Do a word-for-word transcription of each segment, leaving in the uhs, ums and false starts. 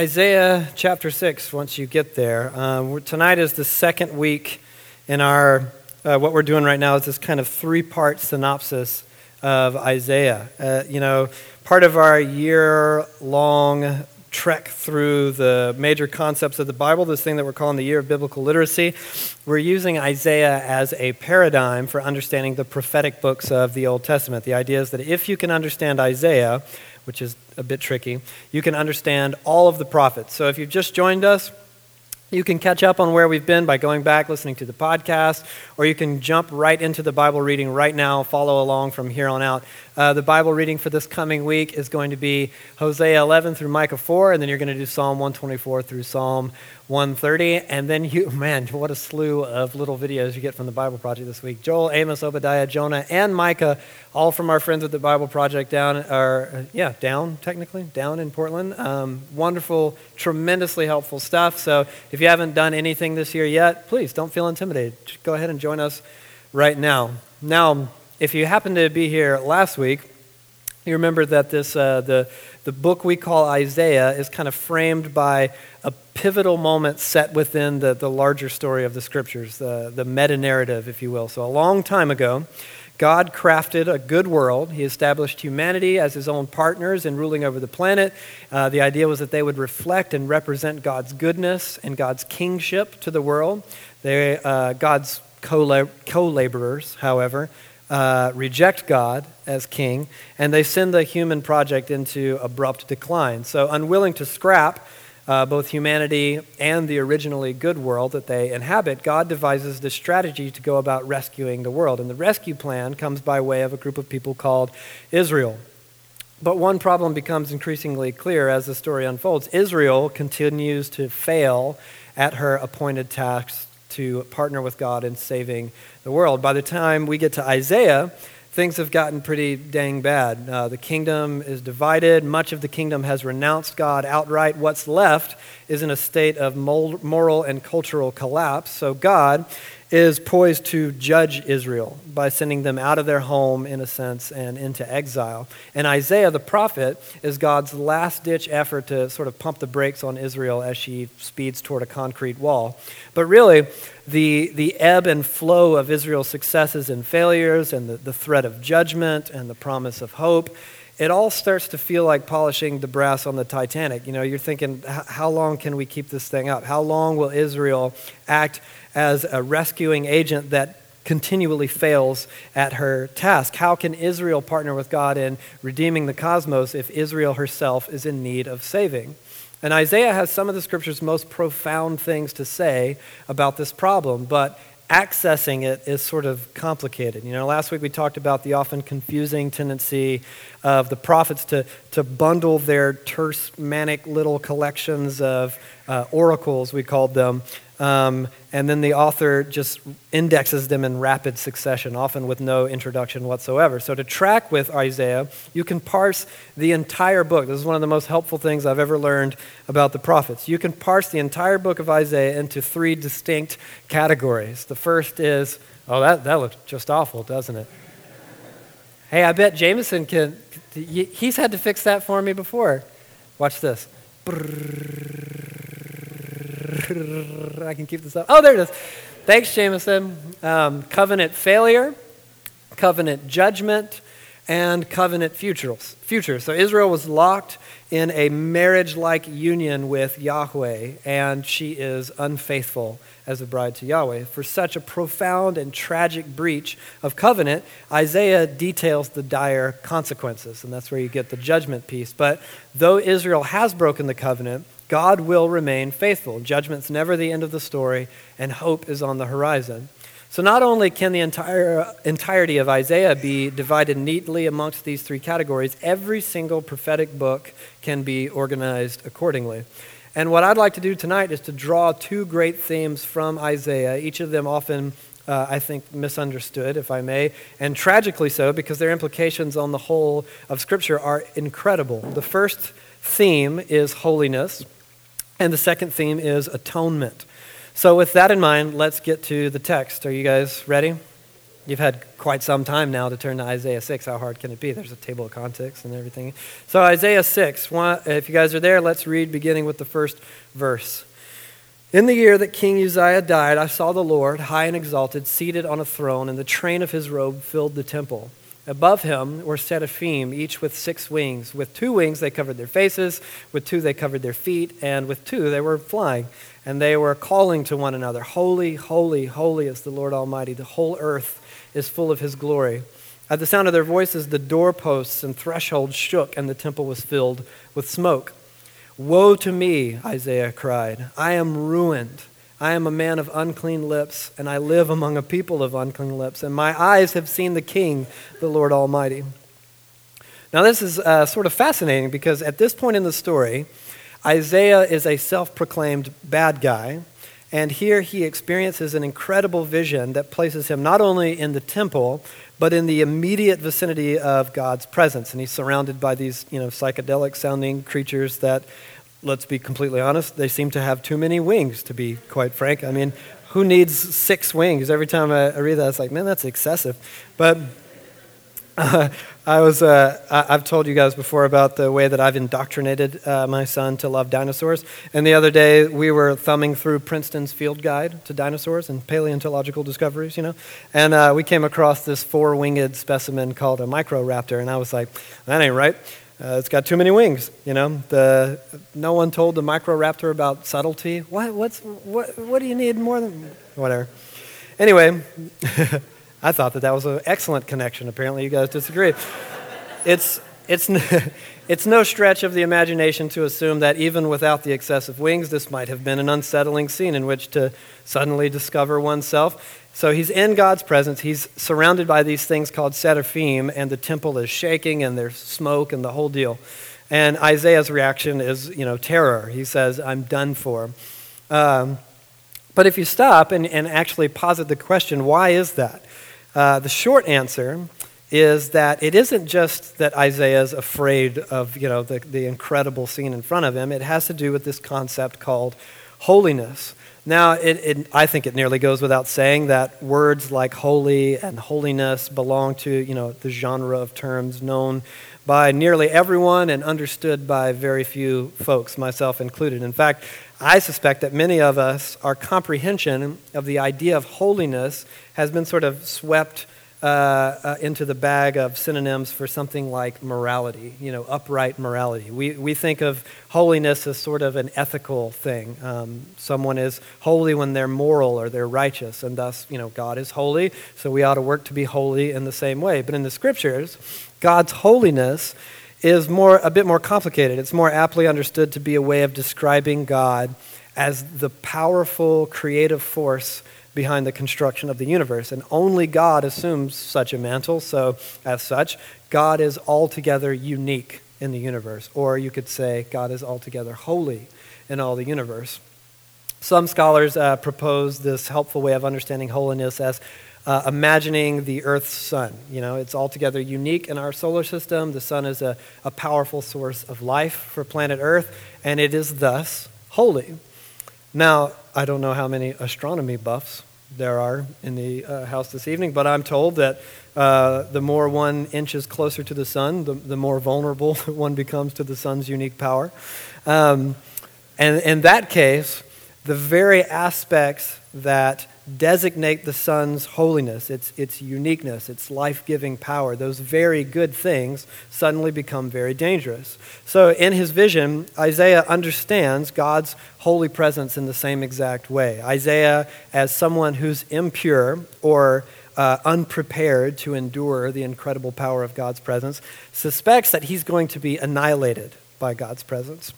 Isaiah chapter six, once you get there. Um, we're, tonight is the second week in our, uh, what we're doing right now is this kind of three-part synopsis of Isaiah. Uh, you know, part of our year-long trek through the major concepts of the Bible, this thing that we're calling the Year of Biblical Literacy, we're using Isaiah as a paradigm for understanding the prophetic books of the Old Testament. The idea is that if you can understand Isaiah, which is a bit tricky, you can understand all of the prophets. So if you've just joined us, you can catch up on where we've been by going back, listening to the podcast, or you can jump right into the Bible reading right now, follow along from here on out. Uh, the Bible reading for this coming week is going to be Hosea eleven through Micah four, and then you're going to do Psalm one twenty-four through Psalm one thirty, and then you, man, what a slew of little videos you get from the Bible Project this week. Joel, Amos, Obadiah, Jonah, and Micah, all from our friends at the Bible Project down, or yeah, down technically, down in Portland. Um, wonderful, tremendously helpful stuff. So if If you haven't done anything this year yet, please don't feel intimidated. Just go ahead and join us right now. Now, if you happened to be here last week, you remember that this uh, the the book we call Isaiah is kind of framed by a pivotal moment set within the, the larger story of the Scriptures, the, the meta-narrative, if you will. So a long time ago, God crafted a good world. He established humanity as his own partners in ruling over the planet. Uh, the idea was that they would reflect and represent God's goodness and God's kingship to the world. They, uh, God's co-laborers, however, uh, reject God as king, and they send the human project into abrupt decline. So unwilling to scrap Uh, both humanity and the originally good world that they inhabit, God devises this strategy to go about rescuing the world. And the rescue plan comes by way of a group of people called Israel. But one problem becomes increasingly clear as the story unfolds. Israel continues to fail at her appointed task to partner with God in saving the world. By the time we get to Isaiah, things have gotten pretty dang bad. Uh, the kingdom is divided. Much of the kingdom has renounced God outright. What's left is in a state of moral and cultural collapse. So God is poised to judge Israel by sending them out of their home, in a sense, and into exile. And Isaiah the prophet is God's last-ditch effort to sort of pump the brakes on Israel as she speeds toward a concrete wall. But really, The, the ebb and flow of Israel's successes and failures and the, the threat of judgment and the promise of hope, it all starts to feel like polishing the brass on the Titanic. You know, you're thinking, how long can we keep this thing up? How long will Israel act as a rescuing agent that continually fails at her task? How can Israel partner with God in redeeming the cosmos if Israel herself is in need of saving? And Isaiah has some of the Scripture's most profound things to say about this problem, but accessing it is sort of complicated. You know, last week we talked about the often confusing tendency of the prophets to, to bundle their terse, manic little collections of uh, oracles, we called them, um, and then the author just indexes them in rapid succession, often with no introduction whatsoever. So to track with Isaiah, you can parse the entire book. This is one of the most helpful things I've ever learned about the prophets. You can parse the entire book of Isaiah into three distinct categories. The first is, oh, that, that looks just awful, doesn't it? Hey, I bet Jameson can, he's had to fix that for me before. Watch this. I can keep this up. Oh, there it is. Thanks, Jameson. Um, covenant failure, covenant judgment, and covenant futures. Future. So Israel was locked in a marriage-like union with Yahweh, and she is unfaithful as a bride to Yahweh. For such a profound and tragic breach of covenant, Isaiah details the dire consequences, and that's where you get the judgment piece. But though Israel has broken the covenant, God will remain faithful. Judgment's never the end of the story, and hope is on the horizon. So not only can the entire entirety of Isaiah be divided neatly amongst these three categories, every single prophetic book can be organized accordingly. And what I'd like to do tonight is to draw two great themes from Isaiah, each of them often Uh, I think, misunderstood, if I may, and tragically so, because their implications on the whole of Scripture are incredible. The first theme is holiness, and the second theme is atonement. So with that in mind, let's get to the text. Are you guys ready? You've had quite some time now to turn to Isaiah six. How hard can it be? There's a table of contents and everything. So Isaiah six, one, if you guys are there, let's read beginning with the first verse. In the year that King Uzziah died, I saw the Lord, high and exalted, seated on a throne, and the train of his robe filled the temple. Above him were seraphim, each with six wings. With two wings they covered their faces, with two they covered their feet, and with two they were flying. And they were calling to one another, Holy, holy, holy is the Lord Almighty. The whole earth is full of his glory. At the sound of their voices, the doorposts and thresholds shook, and the temple was filled with smoke. Woe to me, Isaiah cried. I am ruined. I am a man of unclean lips, and I live among a people of unclean lips, and my eyes have seen the King, the Lord Almighty. Now, this is uh, sort of fascinating, because at this point in the story, Isaiah is a self-proclaimed bad guy. And here he experiences an incredible vision that places him not only in the temple, but in the immediate vicinity of God's presence. And he's surrounded by these, you know, psychedelic-sounding creatures that, let's be completely honest, they seem to have too many wings, to be quite frank. I mean, who needs six wings? Every time I read that, it's like, man, that's excessive. But uh, I was, uh, I've told you guys before about the way that I've indoctrinated uh, my son to love dinosaurs. And the other day, we were thumbing through Princeton's Field Guide to Dinosaurs and Paleontological Discoveries, you know. And uh, we came across this four-winged specimen called a Microraptor. And I was like, that ain't right. Uh, it's got too many wings, you know. The no one told the Microraptor about subtlety. What? What's? What? What do you need more than whatever? Anyway, I thought that that was an excellent connection. Apparently, you guys disagree. it's it's it's no stretch of the imagination to assume that even without the excessive wings, this might have been an unsettling scene in which to suddenly discover oneself. So he's in God's presence. He's surrounded by these things called seraphim, and the temple is shaking, and there's smoke, and the whole deal. And Isaiah's reaction is, you know, terror. He says, I'm done for. Um, but if you stop and, and actually posit the question, why is that? Uh, the short answer is that it isn't just that Isaiah's afraid of, you know, the, the incredible scene in front of him. It has to do with this concept called holiness. Now, it, it, I think it nearly goes without saying that words like holy and holiness belong to, you know, the genre of terms known by nearly everyone and understood by very few folks, myself included. In fact, I suspect that many of us, our comprehension of the idea of holiness has been sort of swept uh, uh, into the bag of synonyms for something like morality, you know, upright morality. We, we think of holiness as sort of an ethical thing. Um, someone is holy when they're moral or they're righteous, and thus, you know, God is holy, so we ought to work to be holy in the same way. But in the Scriptures, God's holiness is more a bit more complicated. It's more aptly understood to be a way of describing God as the powerful creative force behind the construction of the universe, and only God assumes such a mantle. So as such, God is altogether unique in the universe, or you could say God is altogether holy in all the universe. Some scholars uh, propose this helpful way of understanding holiness as uh, imagining the Earth's sun. You know, it's altogether unique in our solar system. The sun is a, a powerful source of life for planet Earth, and it is thus holy. Now, I don't know how many astronomy buffs there are in the uh, house this evening, but I'm told that uh, the more one inches closer to the sun, the, the more vulnerable one becomes to the sun's unique power. Um, and in that case, the very aspects that designate the sun's holiness, its, its uniqueness, its life-giving power, those very good things suddenly become very dangerous. So in his vision, Isaiah understands God's holy presence in the same exact way. Isaiah, as someone who's impure or uh, unprepared to endure the incredible power of God's presence, suspects that he's going to be annihilated by God's presence.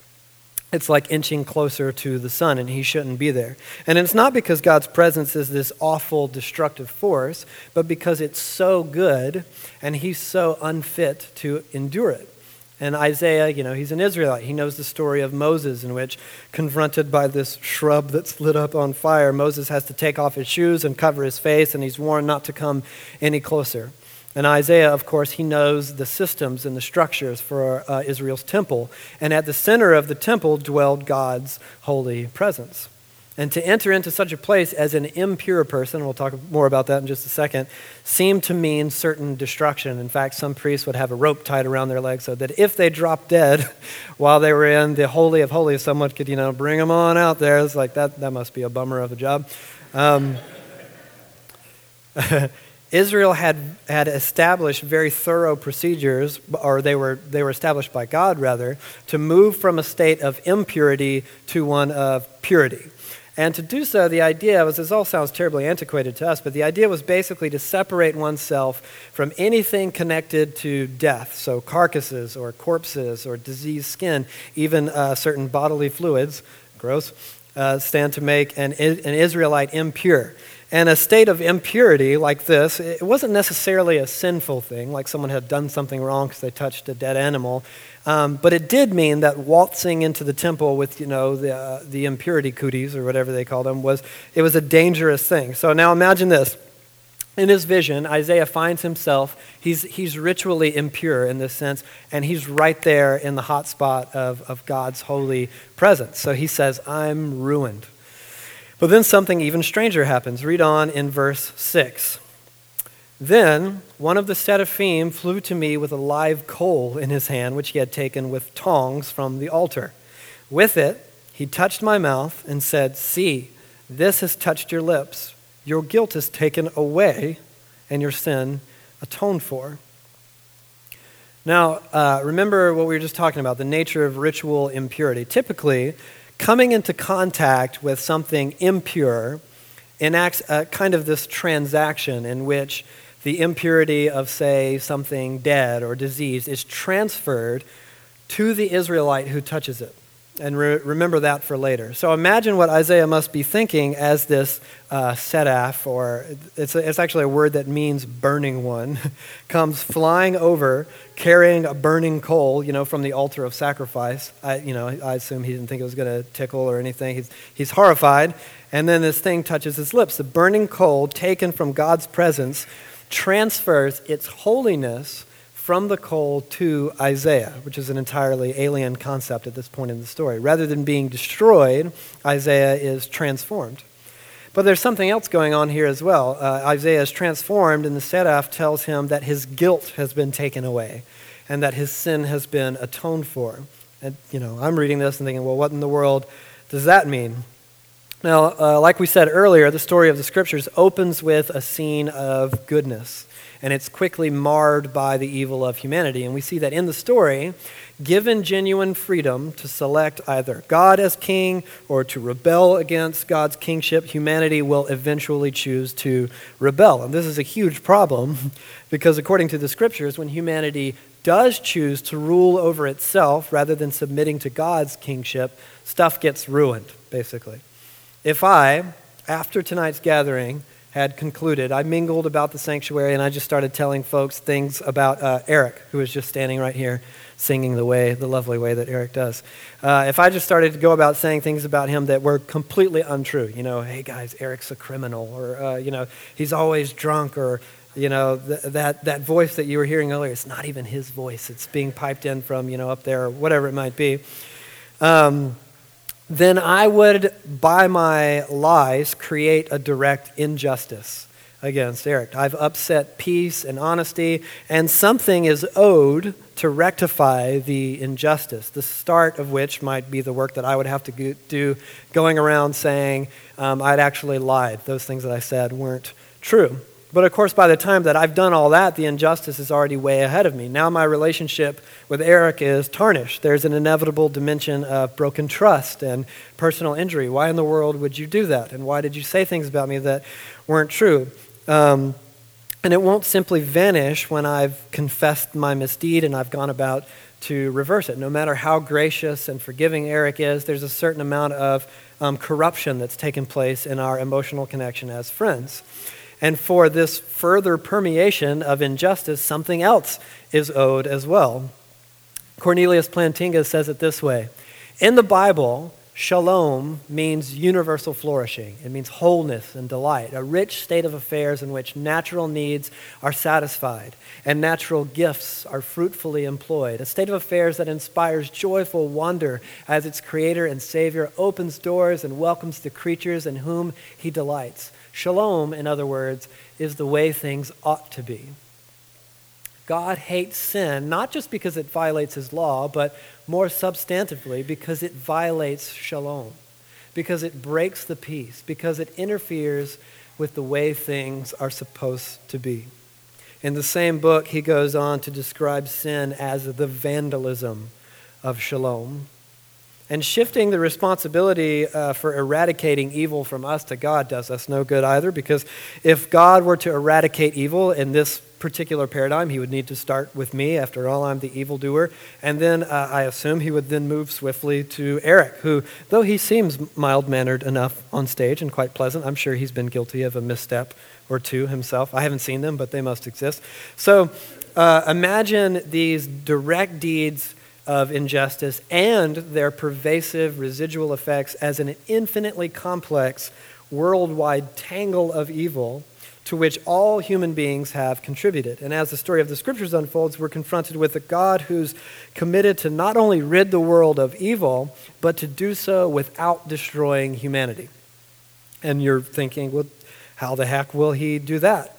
It's like inching closer to the sun, and he shouldn't be there. And it's not because God's presence is this awful, destructive force, but because it's so good, and he's so unfit to endure it. And Isaiah, you know, he's an Israelite. He knows the story of Moses, in which, confronted by this shrub that's lit up on fire, Moses has to take off his shoes and cover his face, and he's warned not to come any closer. And Isaiah, of course, he knows the systems and the structures for uh, Israel's temple. And at the center of the temple dwelled God's holy presence. And to enter into such a place as an impure person, and we'll talk more about that in just a second, seemed to mean certain destruction. In fact, some priests would have a rope tied around their legs so that if they dropped dead while they were in the Holy of Holies, someone could, you know, bring them on out there. It's like, that, that must be a bummer of a job. Um, Israel had had established very thorough procedures, or they were they were established by God, rather, to move from a state of impurity to one of purity. And to do so, the idea was, this all sounds terribly antiquated to us, but the idea was basically to separate oneself from anything connected to death. So carcasses or corpses or diseased skin, even uh, certain bodily fluids, gross, uh, stand to make an, an Israelite impure. And a state of impurity like this, it wasn't necessarily a sinful thing, like someone had done something wrong because they touched a dead animal, um, but it did mean that waltzing into the temple with, you know, the uh, the impurity cooties or whatever they called them was, it was a dangerous thing. So now imagine this. In his vision, Isaiah finds himself, he's he's ritually impure in this sense, and he's right there in the hot spot of, of God's holy presence. So he says, I'm ruined. But then something even stranger happens. Read on in verse six. Then one of the seraphim flew to me with a live coal in his hand, which he had taken with tongs from the altar. With it, he touched my mouth and said, see, this has touched your lips. Your guilt is taken away and your sin atoned for. Now, uh, remember what we were just talking about, the nature of ritual impurity. Typically, coming into contact with something impure enacts a kind of this transaction in which the impurity of, say, something dead or diseased is transferred to the Israelite who touches it. And re- remember that for later. So imagine what Isaiah must be thinking as this uh, seraph, or it's, a, it's actually a word that means burning one, comes flying over carrying a burning coal, you know, from the altar of sacrifice. I, you know, I assume he didn't think it was going to tickle or anything. He's, he's horrified. And then this thing touches his lips. The burning coal taken from God's presence transfers its holiness from the coal to Isaiah, which is an entirely alien concept at this point in the story. Rather than being destroyed, Isaiah is transformed. But there's something else going on here as well. Uh, Isaiah is transformed, and the seraph tells him that his guilt has been taken away and that his sin has been atoned for. And, you know, I'm reading this and thinking, well, what in the world does that mean? Now, uh, like we said earlier, the story of the scriptures opens with a scene of goodness, and it's quickly marred by the evil of humanity. And we see that in the story, given genuine freedom to select either God as king or to rebel against God's kingship, humanity will eventually choose to rebel. And this is a huge problem because according to the scriptures, when humanity does choose to rule over itself rather than submitting to God's kingship, stuff gets ruined, basically. If I, after tonight's gathering, had concluded, I mingled about the sanctuary and I just started telling folks things about uh, Eric, who is just standing right here singing the way, the lovely way that Eric does. Uh, if I just started to go about saying things about him that were completely untrue, you know, hey guys, Eric's a criminal, or, uh, you know, he's always drunk, or, you know, th- that, that voice that you were hearing earlier, it's not even his voice, it's being piped in from, you know, up there, or whatever it might be. Um, then I would, by my lies, create a direct injustice against Eric. I've upset peace and honesty, and something is owed to rectify the injustice, the start of which might be the work that I would have to do going around saying um, I'd actually lied. Those things that I said weren't true. But of course, by the time that I've done all that, the injustice is already way ahead of me. Now my relationship with Eric is tarnished. There's an inevitable dimension of broken trust and personal injury. Why in the world would you do that? And why did you say things about me that weren't true? Um, and it won't simply vanish when I've confessed my misdeed and I've gone about to reverse it. No matter how gracious and forgiving Eric is, there's a certain amount of um, corruption that's taken place in our emotional connection as friends. And for this further permeation of injustice, something else is owed as well. Cornelius Plantinga says it this way. In the Bible, Shalom means universal flourishing. It means wholeness and delight, a rich state of affairs in which natural needs are satisfied and natural gifts are fruitfully employed, a state of affairs that inspires joyful wonder as its creator and savior opens doors and welcomes the creatures in whom he delights. Shalom, in other words, is the way things ought to be. God hates sin, not just because it violates his law, but more substantively because it violates shalom, because it breaks the peace, because it interferes with the way things are supposed to be. In the same book, he goes on to describe sin as the vandalism of shalom. And shifting the responsibility uh, for eradicating evil from us to God does us no good either, because if God were to eradicate evil in this particular paradigm, he would need to start with me. After all, I'm the evildoer. And then uh, I assume he would then move swiftly to Eric, who, though he seems mild-mannered enough on stage and quite pleasant, I'm sure he's been guilty of a misstep or two himself. I haven't seen them, but they must exist. So uh, imagine these direct deeds of injustice and their pervasive residual effects as an infinitely complex worldwide tangle of evil to which all human beings have contributed. And as the story of the scriptures unfolds, we're confronted with a God who's committed to not only rid the world of evil, but to do so without destroying humanity. And you're thinking, well, how the heck will he do that?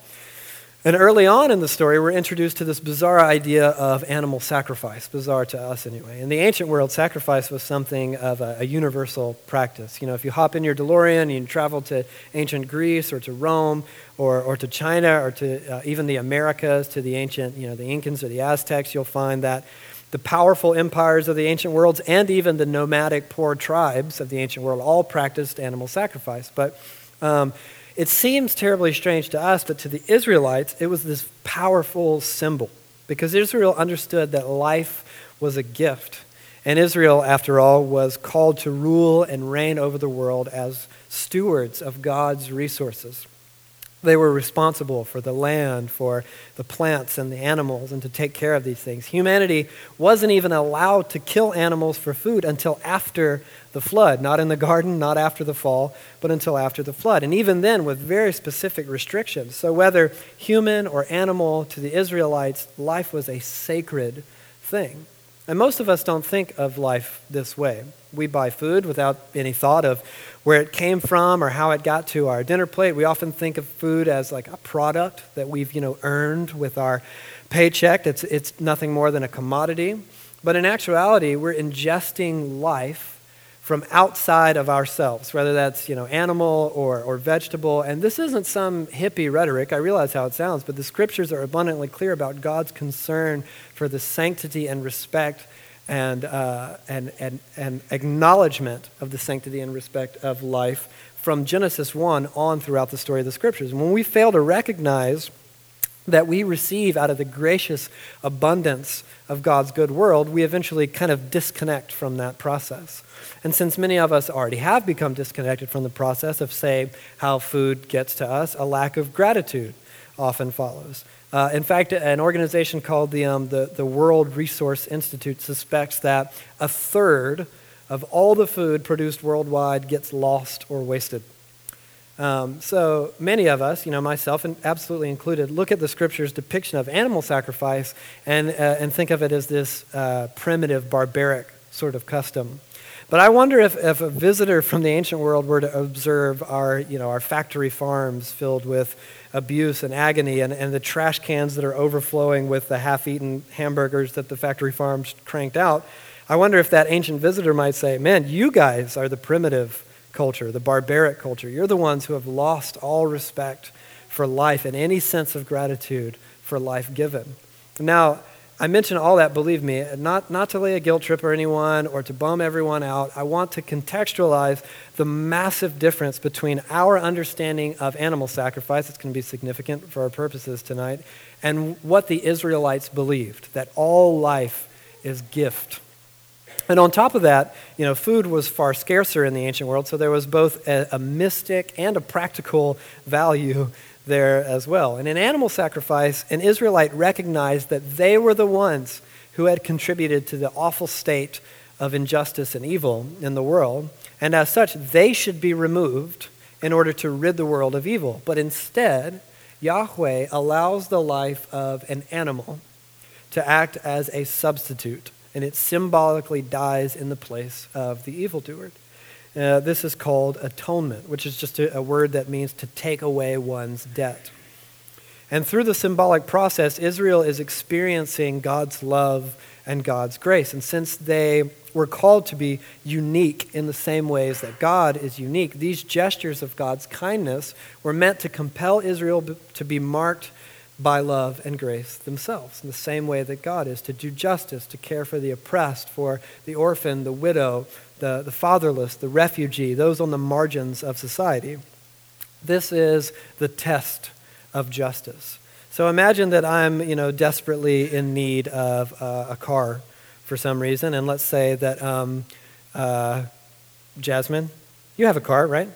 And early on in the story, we're introduced to this bizarre idea of animal sacrifice, bizarre to us anyway. In the ancient world, sacrifice was something of a, a universal practice. You know, if you hop in your DeLorean and you travel to ancient Greece or to Rome or, or to China or to uh, even the Americas, to the ancient, you know, the Incans or the Aztecs, you'll find that the powerful empires of the ancient worlds and even the nomadic poor tribes of the ancient world all practiced animal sacrifice. But um it seems terribly strange to us, but to the Israelites, it was this powerful symbol because Israel understood that life was a gift. And Israel, after all, was called to rule and reign over the world as stewards of God's resources. They were responsible for the land, for the plants and the animals, and to take care of these things. Humanity wasn't even allowed to kill animals for food until after the flood, not in the garden, not after the fall, but until after the flood. And even then with very specific restrictions. So whether human or animal, to the Israelites, life was a sacred thing. And most of us don't think of life this way. We buy food without any thought of where it came from or how it got to our dinner plate. We often think of food as like a product that we've, you know, earned with our paycheck. It's, it's nothing more than a commodity. But in actuality, we're ingesting life from outside of ourselves, whether that's, you know, animal or, or vegetable. And this isn't some hippie rhetoric. I realize how it sounds, but the scriptures are abundantly clear about God's concern for the sanctity and respect and uh, and, and and acknowledgement of the sanctity and respect of life from Genesis one on throughout the story of the scriptures. And when we fail to recognize that we receive out of the gracious abundance of God's good world, we eventually kind of disconnect from that process. And since many of us already have become disconnected from the process of, say, how food gets to us, a lack of gratitude often follows. Uh, in fact, an organization called the, um, the, the World Resource Institute suspects that a third of all the food produced worldwide gets lost or wasted. Um, so many of us, you know, myself and absolutely included, look at the scripture's depiction of animal sacrifice and, uh, and think of it as this uh, primitive, barbaric sort of custom. But I wonder if, if a visitor from the ancient world were to observe our, you know, our factory farms filled with abuse and agony and, and the trash cans that are overflowing with the half-eaten hamburgers that the factory farms cranked out, I wonder if that ancient visitor might say, man, you guys are the primitive culture, the barbaric culture. You're the ones who have lost all respect for life and any sense of gratitude for life given. Now, I mention all that, believe me, not, not to lay a guilt trip or anyone or to bum everyone out. I want to contextualize the massive difference between our understanding of animal sacrifice, it's going to be significant for our purposes tonight, and what the Israelites believed, that all life is gift. And on top of that, you know, food was far scarcer in the ancient world, so there was both a, a mystic and a practical value there as well. And in animal sacrifice, an Israelite recognized that they were the ones who had contributed to the awful state of injustice and evil in the world, and as such, they should be removed in order to rid the world of evil. But instead, Yahweh allows the life of an animal to act as a substitute, and it symbolically dies in the place of the evildoer. Uh, this is called atonement, which is just a, a word that means to take away one's debt. And through the symbolic process, Israel is experiencing God's love and God's grace. And since they were called to be unique in the same ways that God is unique, these gestures of God's kindness were meant to compel Israel to be marked by love and grace themselves, in the same way that God is, to do justice, to care for the oppressed, for the orphan, the widow, the, the fatherless, the refugee, those on the margins of society. This is the test of justice. So imagine that I'm, you know, desperately in need of uh, a car for some reason, and let's say that um, uh, Jasmine, you have a car, right?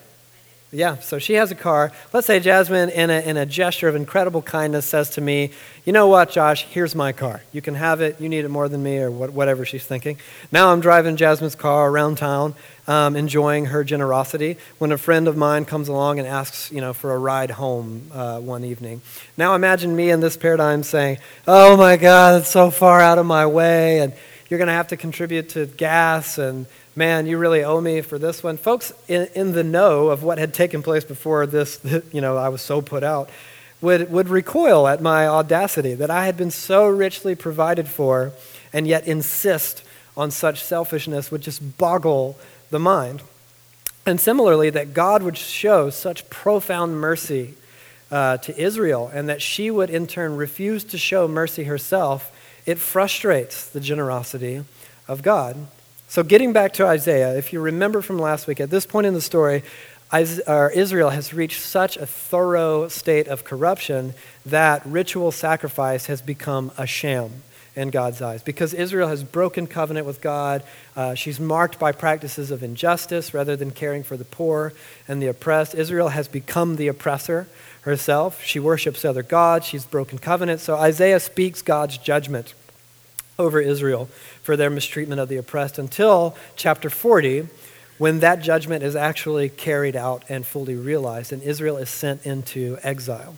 Yeah, so she has a car. Let's say Jasmine, in a, in a gesture of incredible kindness, says to me, you know what, Josh, here's my car. You can have it. You need it more than me, or what, whatever she's thinking. Now I'm driving Jasmine's car around town, um, enjoying her generosity, when a friend of mine comes along and asks, you know, for a ride home uh, one evening. Now imagine me in this paradigm saying, oh, my God, it's so far out of my way, and you're going to have to contribute to gas, and man, you really owe me for this one. Folks in, in the know of what had taken place before this, you know, I was so put out, would, would recoil at my audacity that I had been so richly provided for and yet insist on such selfishness would just boggle the mind. And similarly, that God would show such profound mercy uh, to Israel, and that she would in turn refuse to show mercy herself, it frustrates the generosity of God. So getting back to Isaiah, if you remember from last week, at this point in the story, Israel has reached such a thorough state of corruption that ritual sacrifice has become a sham in God's eyes. Because Israel has broken covenant with God, uh, she's marked by practices of injustice rather than caring for the poor and the oppressed. Israel has become the oppressor herself. She worships other gods. She's broken covenant. So Isaiah speaks God's judgment over Israel for their mistreatment of the oppressed until chapter forty, when that judgment is actually carried out and fully realized, and Israel is sent into exile.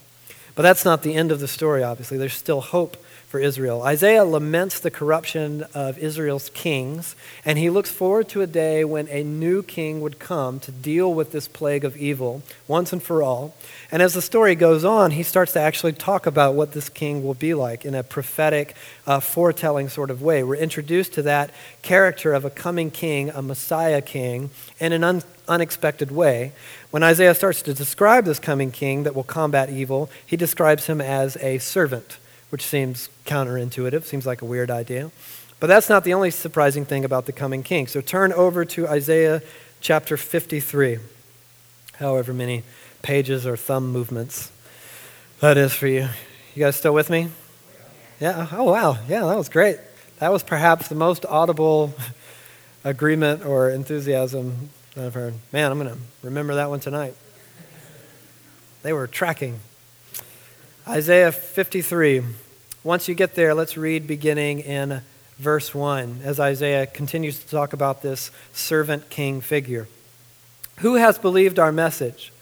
But that's not the end of the story, obviously. There's still hope for Israel. Isaiah laments the corruption of Israel's kings, and he looks forward to a day when a new king would come to deal with this plague of evil once and for all. And as the story goes on, he starts to actually talk about what this king will be like in a prophetic, uh, foretelling sort of way. We're introduced to that character of a coming king, a Messiah king, in an un- unexpected way. When Isaiah starts to describe this coming king that will combat evil, he describes him as a servant, which seems counterintuitive, seems like a weird idea. But that's not the only surprising thing about the coming king. So turn over to Isaiah chapter fifty-three, however many pages or thumb movements that is for you. You guys still with me? Yeah. Oh, wow. Yeah, that was great. That was perhaps the most audible agreement or enthusiasm that I've heard. Man, I'm going to remember that one tonight. They were tracking. Isaiah fifty-three. Once you get there, let's read beginning in verse one, as Isaiah continues to talk about this servant king figure. Who has believed our message?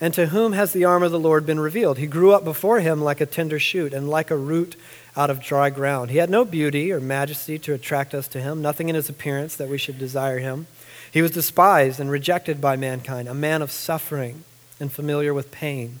And to whom has the arm of the Lord been revealed? He grew up before him like a tender shoot and like a root out of dry ground. He had no beauty or majesty to attract us to him, nothing in his appearance that we should desire him. He was despised and rejected by mankind, a man of suffering and familiar with pain,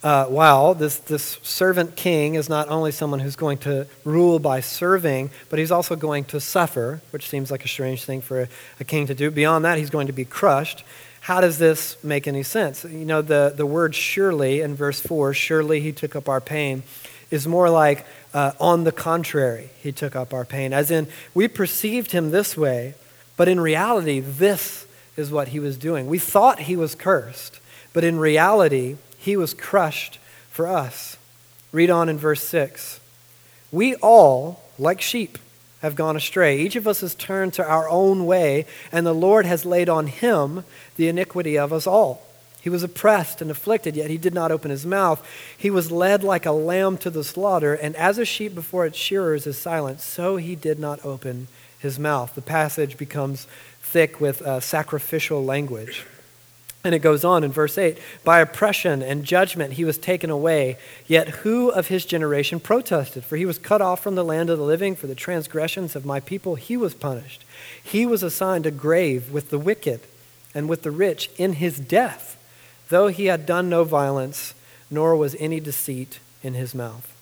Uh, wow, this, this servant king is not only someone who's going to rule by serving, but he's also going to suffer, which seems like a strange thing for a, a king to do. Beyond that, he's going to be crushed. How does this make any sense? You know, the, the word surely in verse four, surely he took up our pain, is more like uh, on the contrary, he took up our pain. As in, we perceived him this way, but in reality, this is what he was doing. We thought he was cursed, but in reality, he was crushed for us. Read on in verse six. We all, like sheep, have gone astray. Each of us has turned to our own way, and the Lord has laid on him the iniquity of us all. He was oppressed and afflicted, yet he did not open his mouth. He was led like a lamb to the slaughter, and as a sheep before its shearers is silent, so he did not open his mouth. The passage becomes thick with uh, sacrificial language. And it goes on in verse eight, by oppression and judgment he was taken away, yet who of his generation protested? For he was cut off from the land of the living, for the transgressions of my people he was punished. He was assigned a grave with the wicked and with the rich in his death, though he had done no violence, nor was any deceit in his mouth.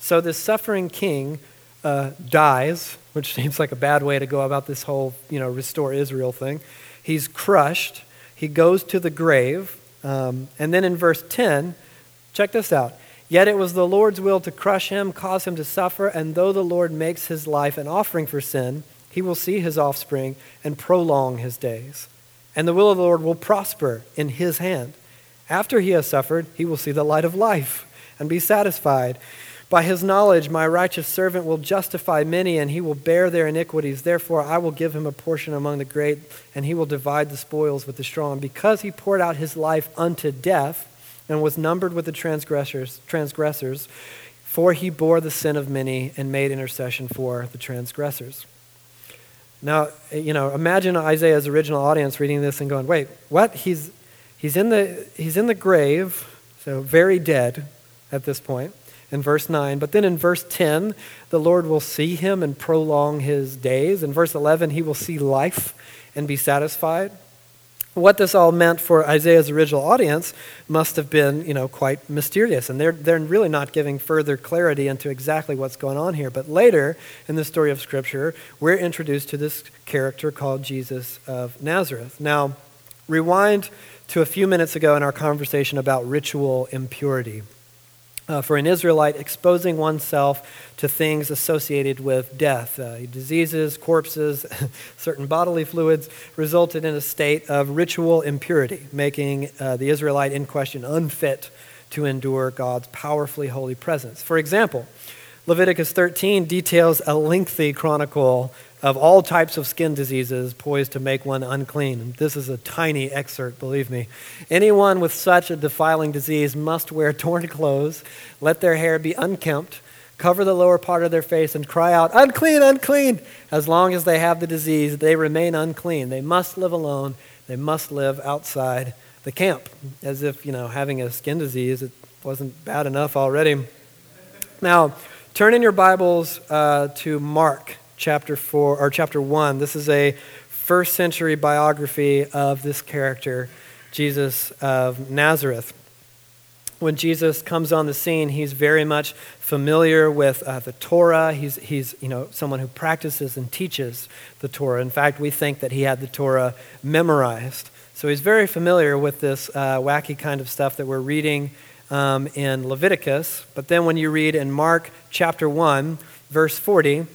So this suffering king uh, dies, which seems like a bad way to go about this whole, you know, restore Israel thing. He's crushed. He goes to the grave, um, and then in verse ten, check this out. Yet it was the Lord's will to crush him, cause him to suffer, and though the Lord makes his life an offering for sin, he will see his offspring and prolong his days. And the will of the Lord will prosper in his hand. After he has suffered, he will see the light of life and be satisfied. By his knowledge, my righteous servant will justify many, and he will bear their iniquities. Therefore, I will give him a portion among the great, and he will divide the spoils with the strong. Because he poured out his life unto death and was numbered with the transgressors, transgressors, for he bore the sin of many and made intercession for the transgressors. Now, you know, imagine Isaiah's original audience reading this and going, wait, what? He's he's in the he's in the grave, so very dead at this point. In verse nine, but then in verse ten, the Lord will see him and prolong his days. In verse eleven, he will see life and be satisfied. What this all meant for Isaiah's original audience must have been, you know, quite mysterious, and they're they're really not giving further clarity into exactly what's going on here. But later in the story of Scripture, we're introduced to this character called Jesus of Nazareth. Now, rewind to a few minutes ago in our conversation about ritual impurity. Uh, for an Israelite, exposing oneself to things associated with death, uh, diseases, corpses, certain bodily fluids, resulted in a state of ritual impurity, making uh, the Israelite in question unfit to endure God's powerfully holy presence. For example, Leviticus thirteen details a lengthy chronicle of all types of skin diseases poised to make one unclean. This is a tiny excerpt, believe me. Anyone with such a defiling disease must wear torn clothes, let their hair be unkempt, cover the lower part of their face, and cry out, unclean, unclean! As long as they have the disease, they remain unclean. They must live alone. They must live outside the camp. As if, you know, having a skin disease, it wasn't bad enough already. Now, turn in your Bibles uh, to Mark chapter four or chapter one. This is a first century biography of this character, Jesus of Nazareth. When Jesus comes on the scene, he's very much familiar with uh, the Torah. He's he's you know someone who practices and teaches the Torah. In fact, we think that he had the Torah memorized. So he's very familiar with this uh, wacky kind of stuff that we're reading Um, in Leviticus, but then when you read in Mark chapter one, verse forty,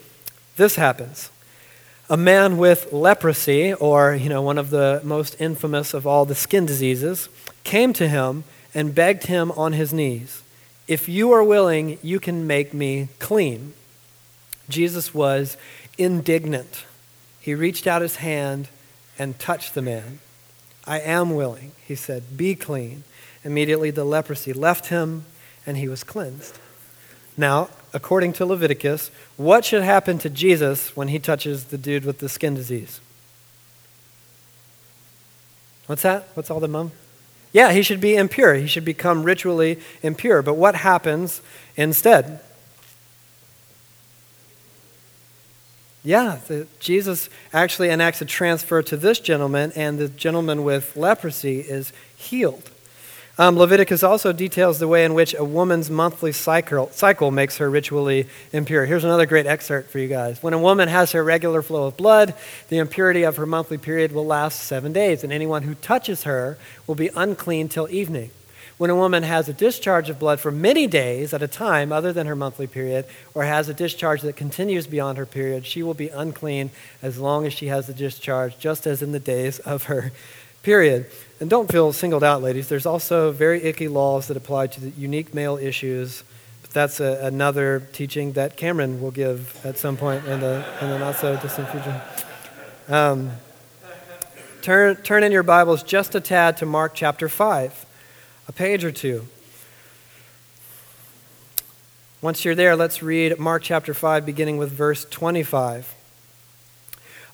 this happens. A man with leprosy, or you know, one of the most infamous of all the skin diseases, came to him and begged him on his knees, if you are willing, you can make me clean. Jesus was indignant. He reached out his hand and touched the man. I am willing, he said, be clean. Immediately the leprosy left him, and he was cleansed. Now, according to Leviticus, what should happen to Jesus when he touches the dude with the skin disease? What's that? What's all the mum? Yeah, he should be impure. He should become ritually impure. But what happens instead? Yeah, the, Jesus actually enacts a transfer to this gentleman, and the gentleman with leprosy is healed. Um, Leviticus also details the way in which a woman's monthly cycle, cycle makes her ritually impure. Here's another great excerpt for you guys. When a woman has her regular flow of blood, the impurity of her monthly period will last seven days, and anyone who touches her will be unclean till evening. When a woman has a discharge of blood for many days at a time other than her monthly period, or has a discharge that continues beyond her period, she will be unclean as long as she has the discharge, just as in the days of her period. And don't feel singled out, ladies. There's also very icky laws that apply to the unique male issues. But that's a, another teaching that Cameron will give at some point in the, in the not-so-distant future. Um, turn, turn in your Bibles just a tad to Mark chapter five, a page or two. Once you're there, let's read Mark chapter five, beginning with verse twenty-five.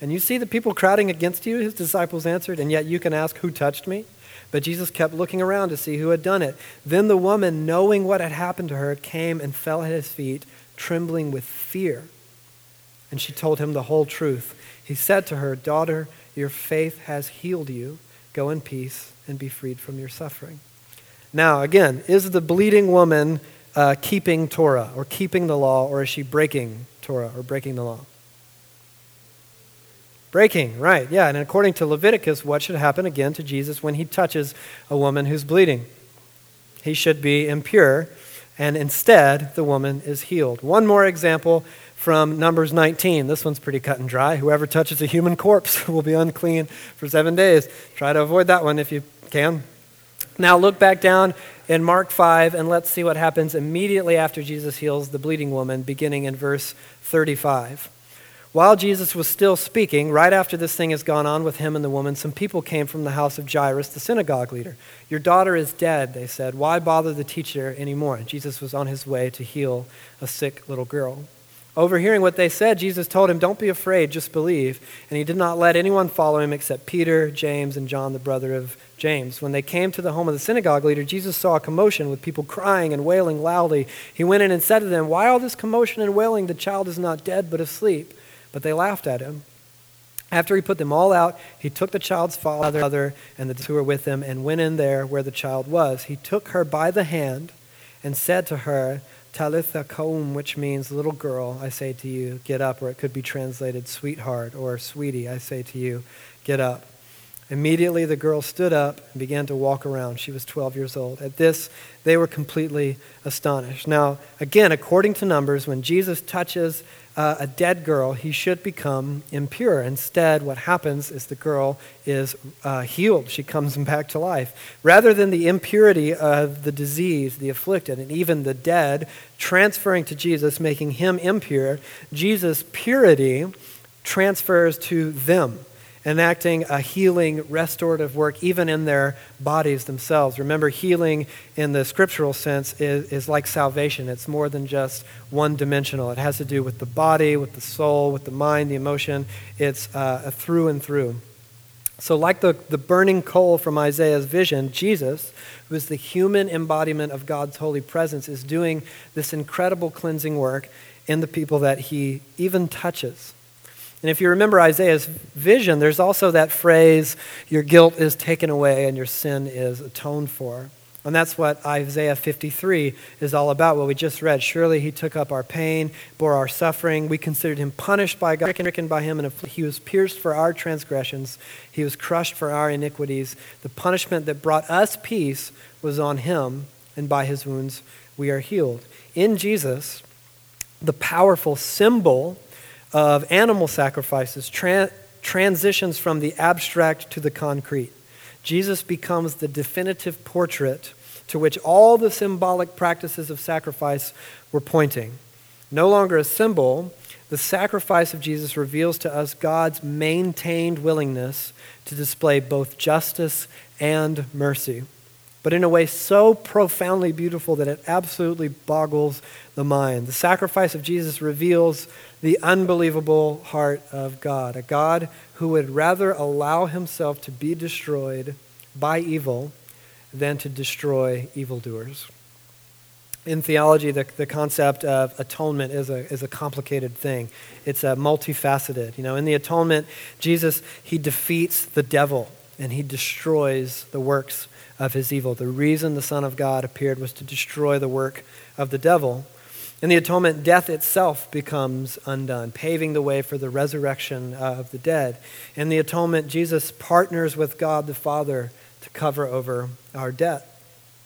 "And you see the people crowding against you," his disciples answered, "and yet you can ask, 'Who touched me?'" But Jesus kept looking around to see who had done it. Then the woman, knowing what had happened to her, came and fell at his feet, trembling with fear. And she told him the whole truth. He said to her, "Daughter, your faith has healed you. Go in peace and be freed from your suffering." Now, again, is the bleeding woman uh, keeping Torah or keeping the law, or is she breaking Torah or breaking the law? Breaking, right, yeah. And according to Leviticus, what should happen again to Jesus when he touches a woman who's bleeding? He should be impure, and instead, the woman is healed. One more example from Numbers nineteen. This one's pretty cut and dry. Whoever touches a human corpse will be unclean for seven days. Try to avoid that one if you can. Now look back down in Mark five, and let's see what happens immediately after Jesus heals the bleeding woman, beginning in verse thirty-five. While Jesus was still speaking, right after this thing has gone on with him and the woman, some people came from the house of Jairus, the synagogue leader. "Your daughter is dead," they said. "Why bother the teacher anymore?" Jesus was on his way to heal a sick little girl. Overhearing what they said, Jesus told him, "Don't be afraid, just believe." And he did not let anyone follow him except Peter, James, and John, the brother of James. When they came to the home of the synagogue leader, Jesus saw a commotion with people crying and wailing loudly. He went in and said to them, "Why all this commotion and wailing? The child is not dead, but asleep." But they laughed at him. After he put them all out, he took the child's father and the two who were with him and went in there where the child was. He took her by the hand and said to her, "Talitha koum," which means, "Little girl, I say to you, get up," or it could be translated "sweetheart" or "sweetie, I say to you, get up." Immediately the girl stood up and began to walk around. She was twelve years old. At this, they were completely astonished. Now, again, according to Numbers, when Jesus touches Uh, a dead girl, he should become impure. Instead, what happens is the girl is uh, healed. She comes back to life. Rather than the impurity of the disease, the afflicted, and even the dead transferring to Jesus, making him impure, Jesus' purity transfers to them, enacting a healing, restorative work even in their bodies themselves. Remember, healing in the scriptural sense is, is like salvation. It's more than just one-dimensional. It has to do with the body, with the soul, with the mind, the emotion. It's uh, a through and through. So like the, the burning coal from Isaiah's vision, Jesus, who is the human embodiment of God's holy presence, is doing this incredible cleansing work in the people that he even touches. And if you remember Isaiah's vision, there's also that phrase, "Your guilt is taken away and your sin is atoned for." And that's what Isaiah fifty-three is all about, what we just read. "Surely he took up our pain, bore our suffering. We considered him punished by God, stricken by him, and he was pierced for our transgressions. He was crushed for our iniquities. The punishment that brought us peace was on him, and by his wounds we are healed." In Jesus, the powerful symbol of animal sacrifices tra- transitions from the abstract to the concrete. Jesus becomes the definitive portrait to which all the symbolic practices of sacrifice were pointing. No longer a symbol, the sacrifice of Jesus reveals to us God's maintained willingness to display both justice and mercy, but in a way so profoundly beautiful that it absolutely boggles the mind. The sacrifice of Jesus reveals the unbelievable heart of God, a God who would rather allow himself to be destroyed by evil than to destroy evildoers. In theology, the, the concept of atonement is a is a complicated thing. It's a multifaceted. You know, in the atonement, Jesus, he defeats the devil and he destroys the works of his evil. The reason the Son of God appeared was to destroy the work of the devil. In the atonement, death itself becomes undone, paving the way for the resurrection of the dead. In the atonement, Jesus partners with God the Father to cover over our debt.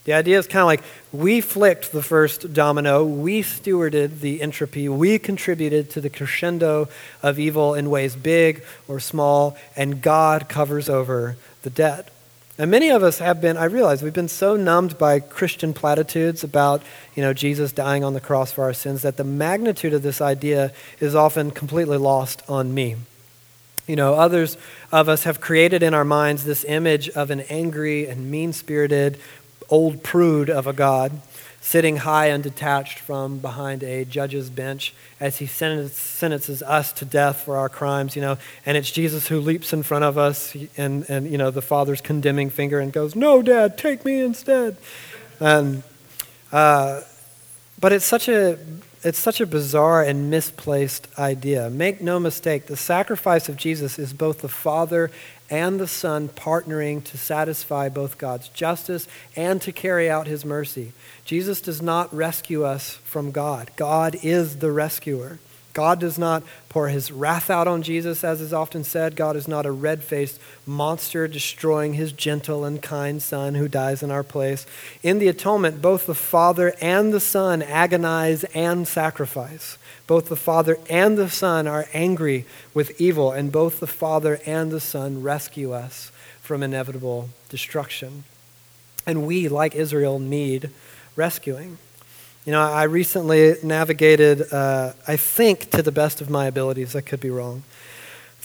The idea is kind of like we flicked the first domino, we stewarded the entropy, we contributed to the crescendo of evil in ways big or small, and God covers over the debt. And many of us have been, I realize, we've been so numbed by Christian platitudes about, you know, Jesus dying on the cross for our sins that the magnitude of this idea is often completely lost on me. You know, others of us have created in our minds this image of an angry and mean-spirited old prude of a God sitting high and detached from behind a judge's bench as he sentences us to death for our crimes, you know, and it's Jesus who leaps in front of us and, and you know, the Father's condemning finger and goes, "No, Dad, take me instead." Um, uh, but it's such a it's such a bizarre and misplaced idea. Make no mistake, the sacrifice of Jesus is both the Father and the Son partnering to satisfy both God's justice and to carry out his mercy. Jesus does not rescue us from God. God is the rescuer. God does not pour his wrath out on Jesus, as is often said. God is not a red-faced monster destroying his gentle and kind Son who dies in our place. In the atonement, both the Father and the Son agonize and sacrifice. Both the Father and the Son are angry with evil, and both the Father and the Son rescue us from inevitable destruction. And we, like Israel, need rescuing. You know, I recently navigated, uh, I think to the best of my abilities, I could be wrong,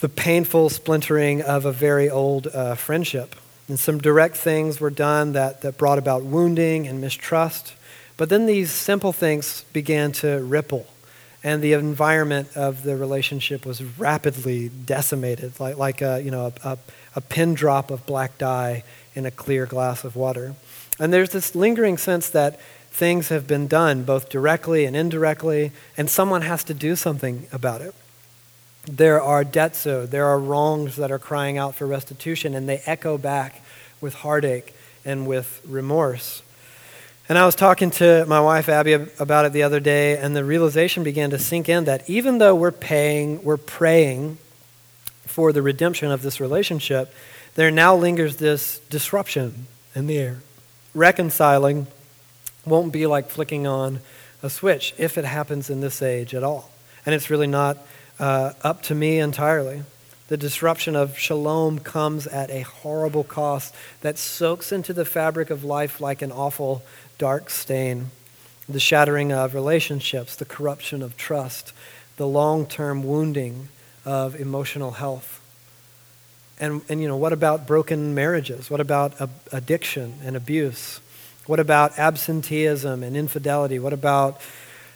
the painful splintering of a very old uh, friendship. And some direct things were done that, that brought about wounding and mistrust. But then these simple things began to ripple. And the environment of the relationship was rapidly decimated, like like a you know a, a, a pin drop of black dye in a clear glass of water. And there's this lingering sense that things have been done, both directly and indirectly, and someone has to do something about it. There are debts owed, there are wrongs that are crying out for restitution, and they echo back with heartache and with remorse. And I was talking to my wife, Abby, about it the other day, and the realization began to sink in that even though we're paying, we're praying for the redemption of this relationship, there now lingers this disruption in the air. Reconciling won't be like flicking on a switch if it happens in this age at all. And it's really not uh, up to me entirely. The disruption of shalom comes at a horrible cost that soaks into the fabric of life like an awful dark stain. The shattering of relationships, the corruption of trust, the long-term wounding of emotional health. And, and you know, what about broken marriages? What about ab- addiction and abuse? What about absenteeism and infidelity? What about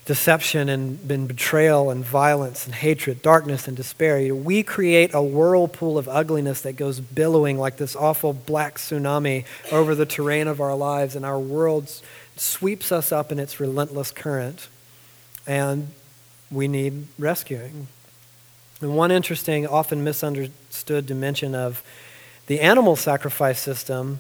deception and betrayal and violence and hatred, darkness and despair? We create a whirlpool of ugliness that goes billowing like this awful black tsunami over the terrain of our lives, and our world sweeps us up in its relentless current, and we need rescuing. And one interesting, often misunderstood dimension of the animal sacrifice system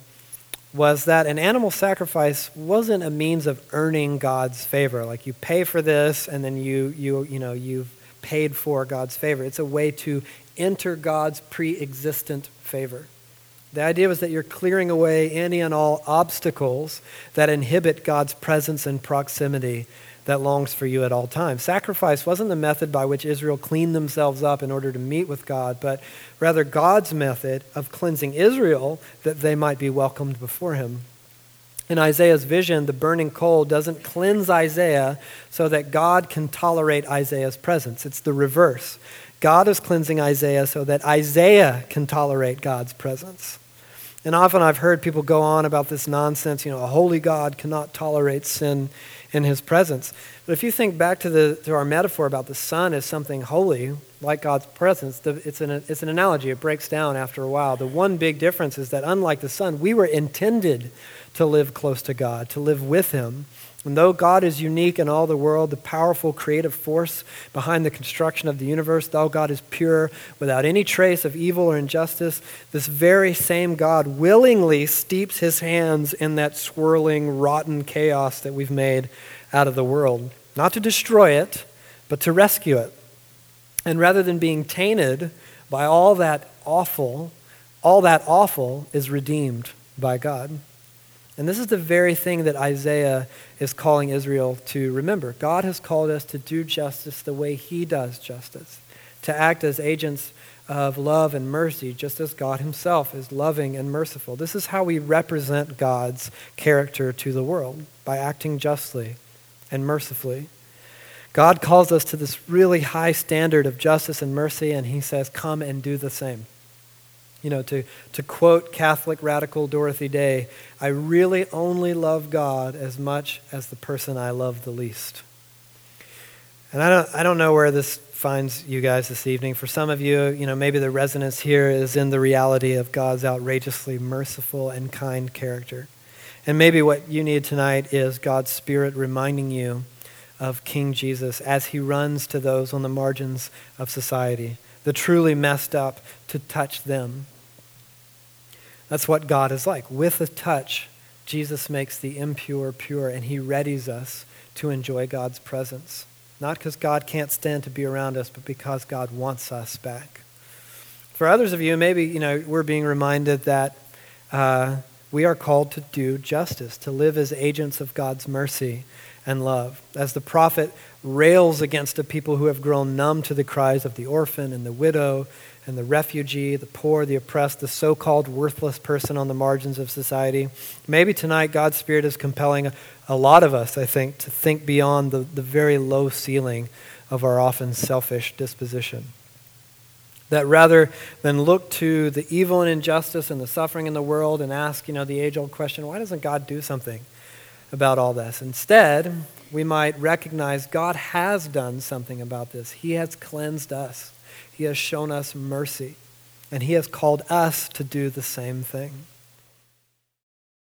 was that an animal sacrifice wasn't a means of earning God's favor. Like you pay for this and then you you you know you've paid for God's favor. It's a way to enter God's pre-existent favor. The idea was that you're clearing away any and all obstacles that inhibit God's presence and proximity that longs for you at all times. Sacrifice wasn't the method by which Israel cleaned themselves up in order to meet with God, but rather God's method of cleansing Israel that they might be welcomed before him. In Isaiah's vision, the burning coal doesn't cleanse Isaiah so that God can tolerate Isaiah's presence. It's the reverse. God is cleansing Isaiah so that Isaiah can tolerate God's presence. And often I've heard people go on about this nonsense, you know, a holy God cannot tolerate sin in his presence. But if you think back to the to our metaphor about the sun as something holy, like God's presence, it's an, it's an analogy. It breaks down after a while. The one big difference is that unlike the Son, we were intended to live close to God, to live with Him. And though God is unique in all the world, the powerful creative force behind the construction of the universe, though God is pure, without any trace of evil or injustice, this very same God willingly steeps His hands in that swirling, rotten chaos that we've made out of the world. Not to destroy it, but to rescue it. And rather than being tainted by all that awful, all that awful is redeemed by God. And this is the very thing that Isaiah is calling Israel to remember. God has called us to do justice the way He does justice, to act as agents of love and mercy, just as God Himself is loving and merciful. This is how we represent God's character to the world, by acting justly and mercifully. God calls us to this really high standard of justice and mercy, and He says, come and do the same. You know, to, to quote Catholic radical Dorothy Day, I really only love God as much as the person I love the least. And I don't I don't know where this finds you guys this evening. For some of you, you know, maybe the resonance here is in the reality of God's outrageously merciful and kind character. And maybe what you need tonight is God's Spirit reminding you of King Jesus as He runs to those on the margins of society, the truly messed up, to touch them. That's what God is like. With a touch, Jesus makes the impure pure, and He readies us to enjoy God's presence. Not because God can't stand to be around us, but because God wants us back. For others of you, maybe, you know, we're being reminded that uh, we are called to do justice, to live as agents of God's mercy and love. As the prophet rails against a people who have grown numb to the cries of the orphan and the widow and the refugee, the poor, the oppressed, the so-called worthless person on the margins of society. Maybe tonight God's Spirit is compelling a lot of us, I think, to think beyond the, the very low ceiling of our often selfish disposition. That rather than look to the evil and injustice and the suffering in the world and ask, you know, the age-old question, why doesn't God do something about all this? Instead, we might recognize God has done something about this. He has cleansed us. He has shown us mercy. And He has called us to do the same thing.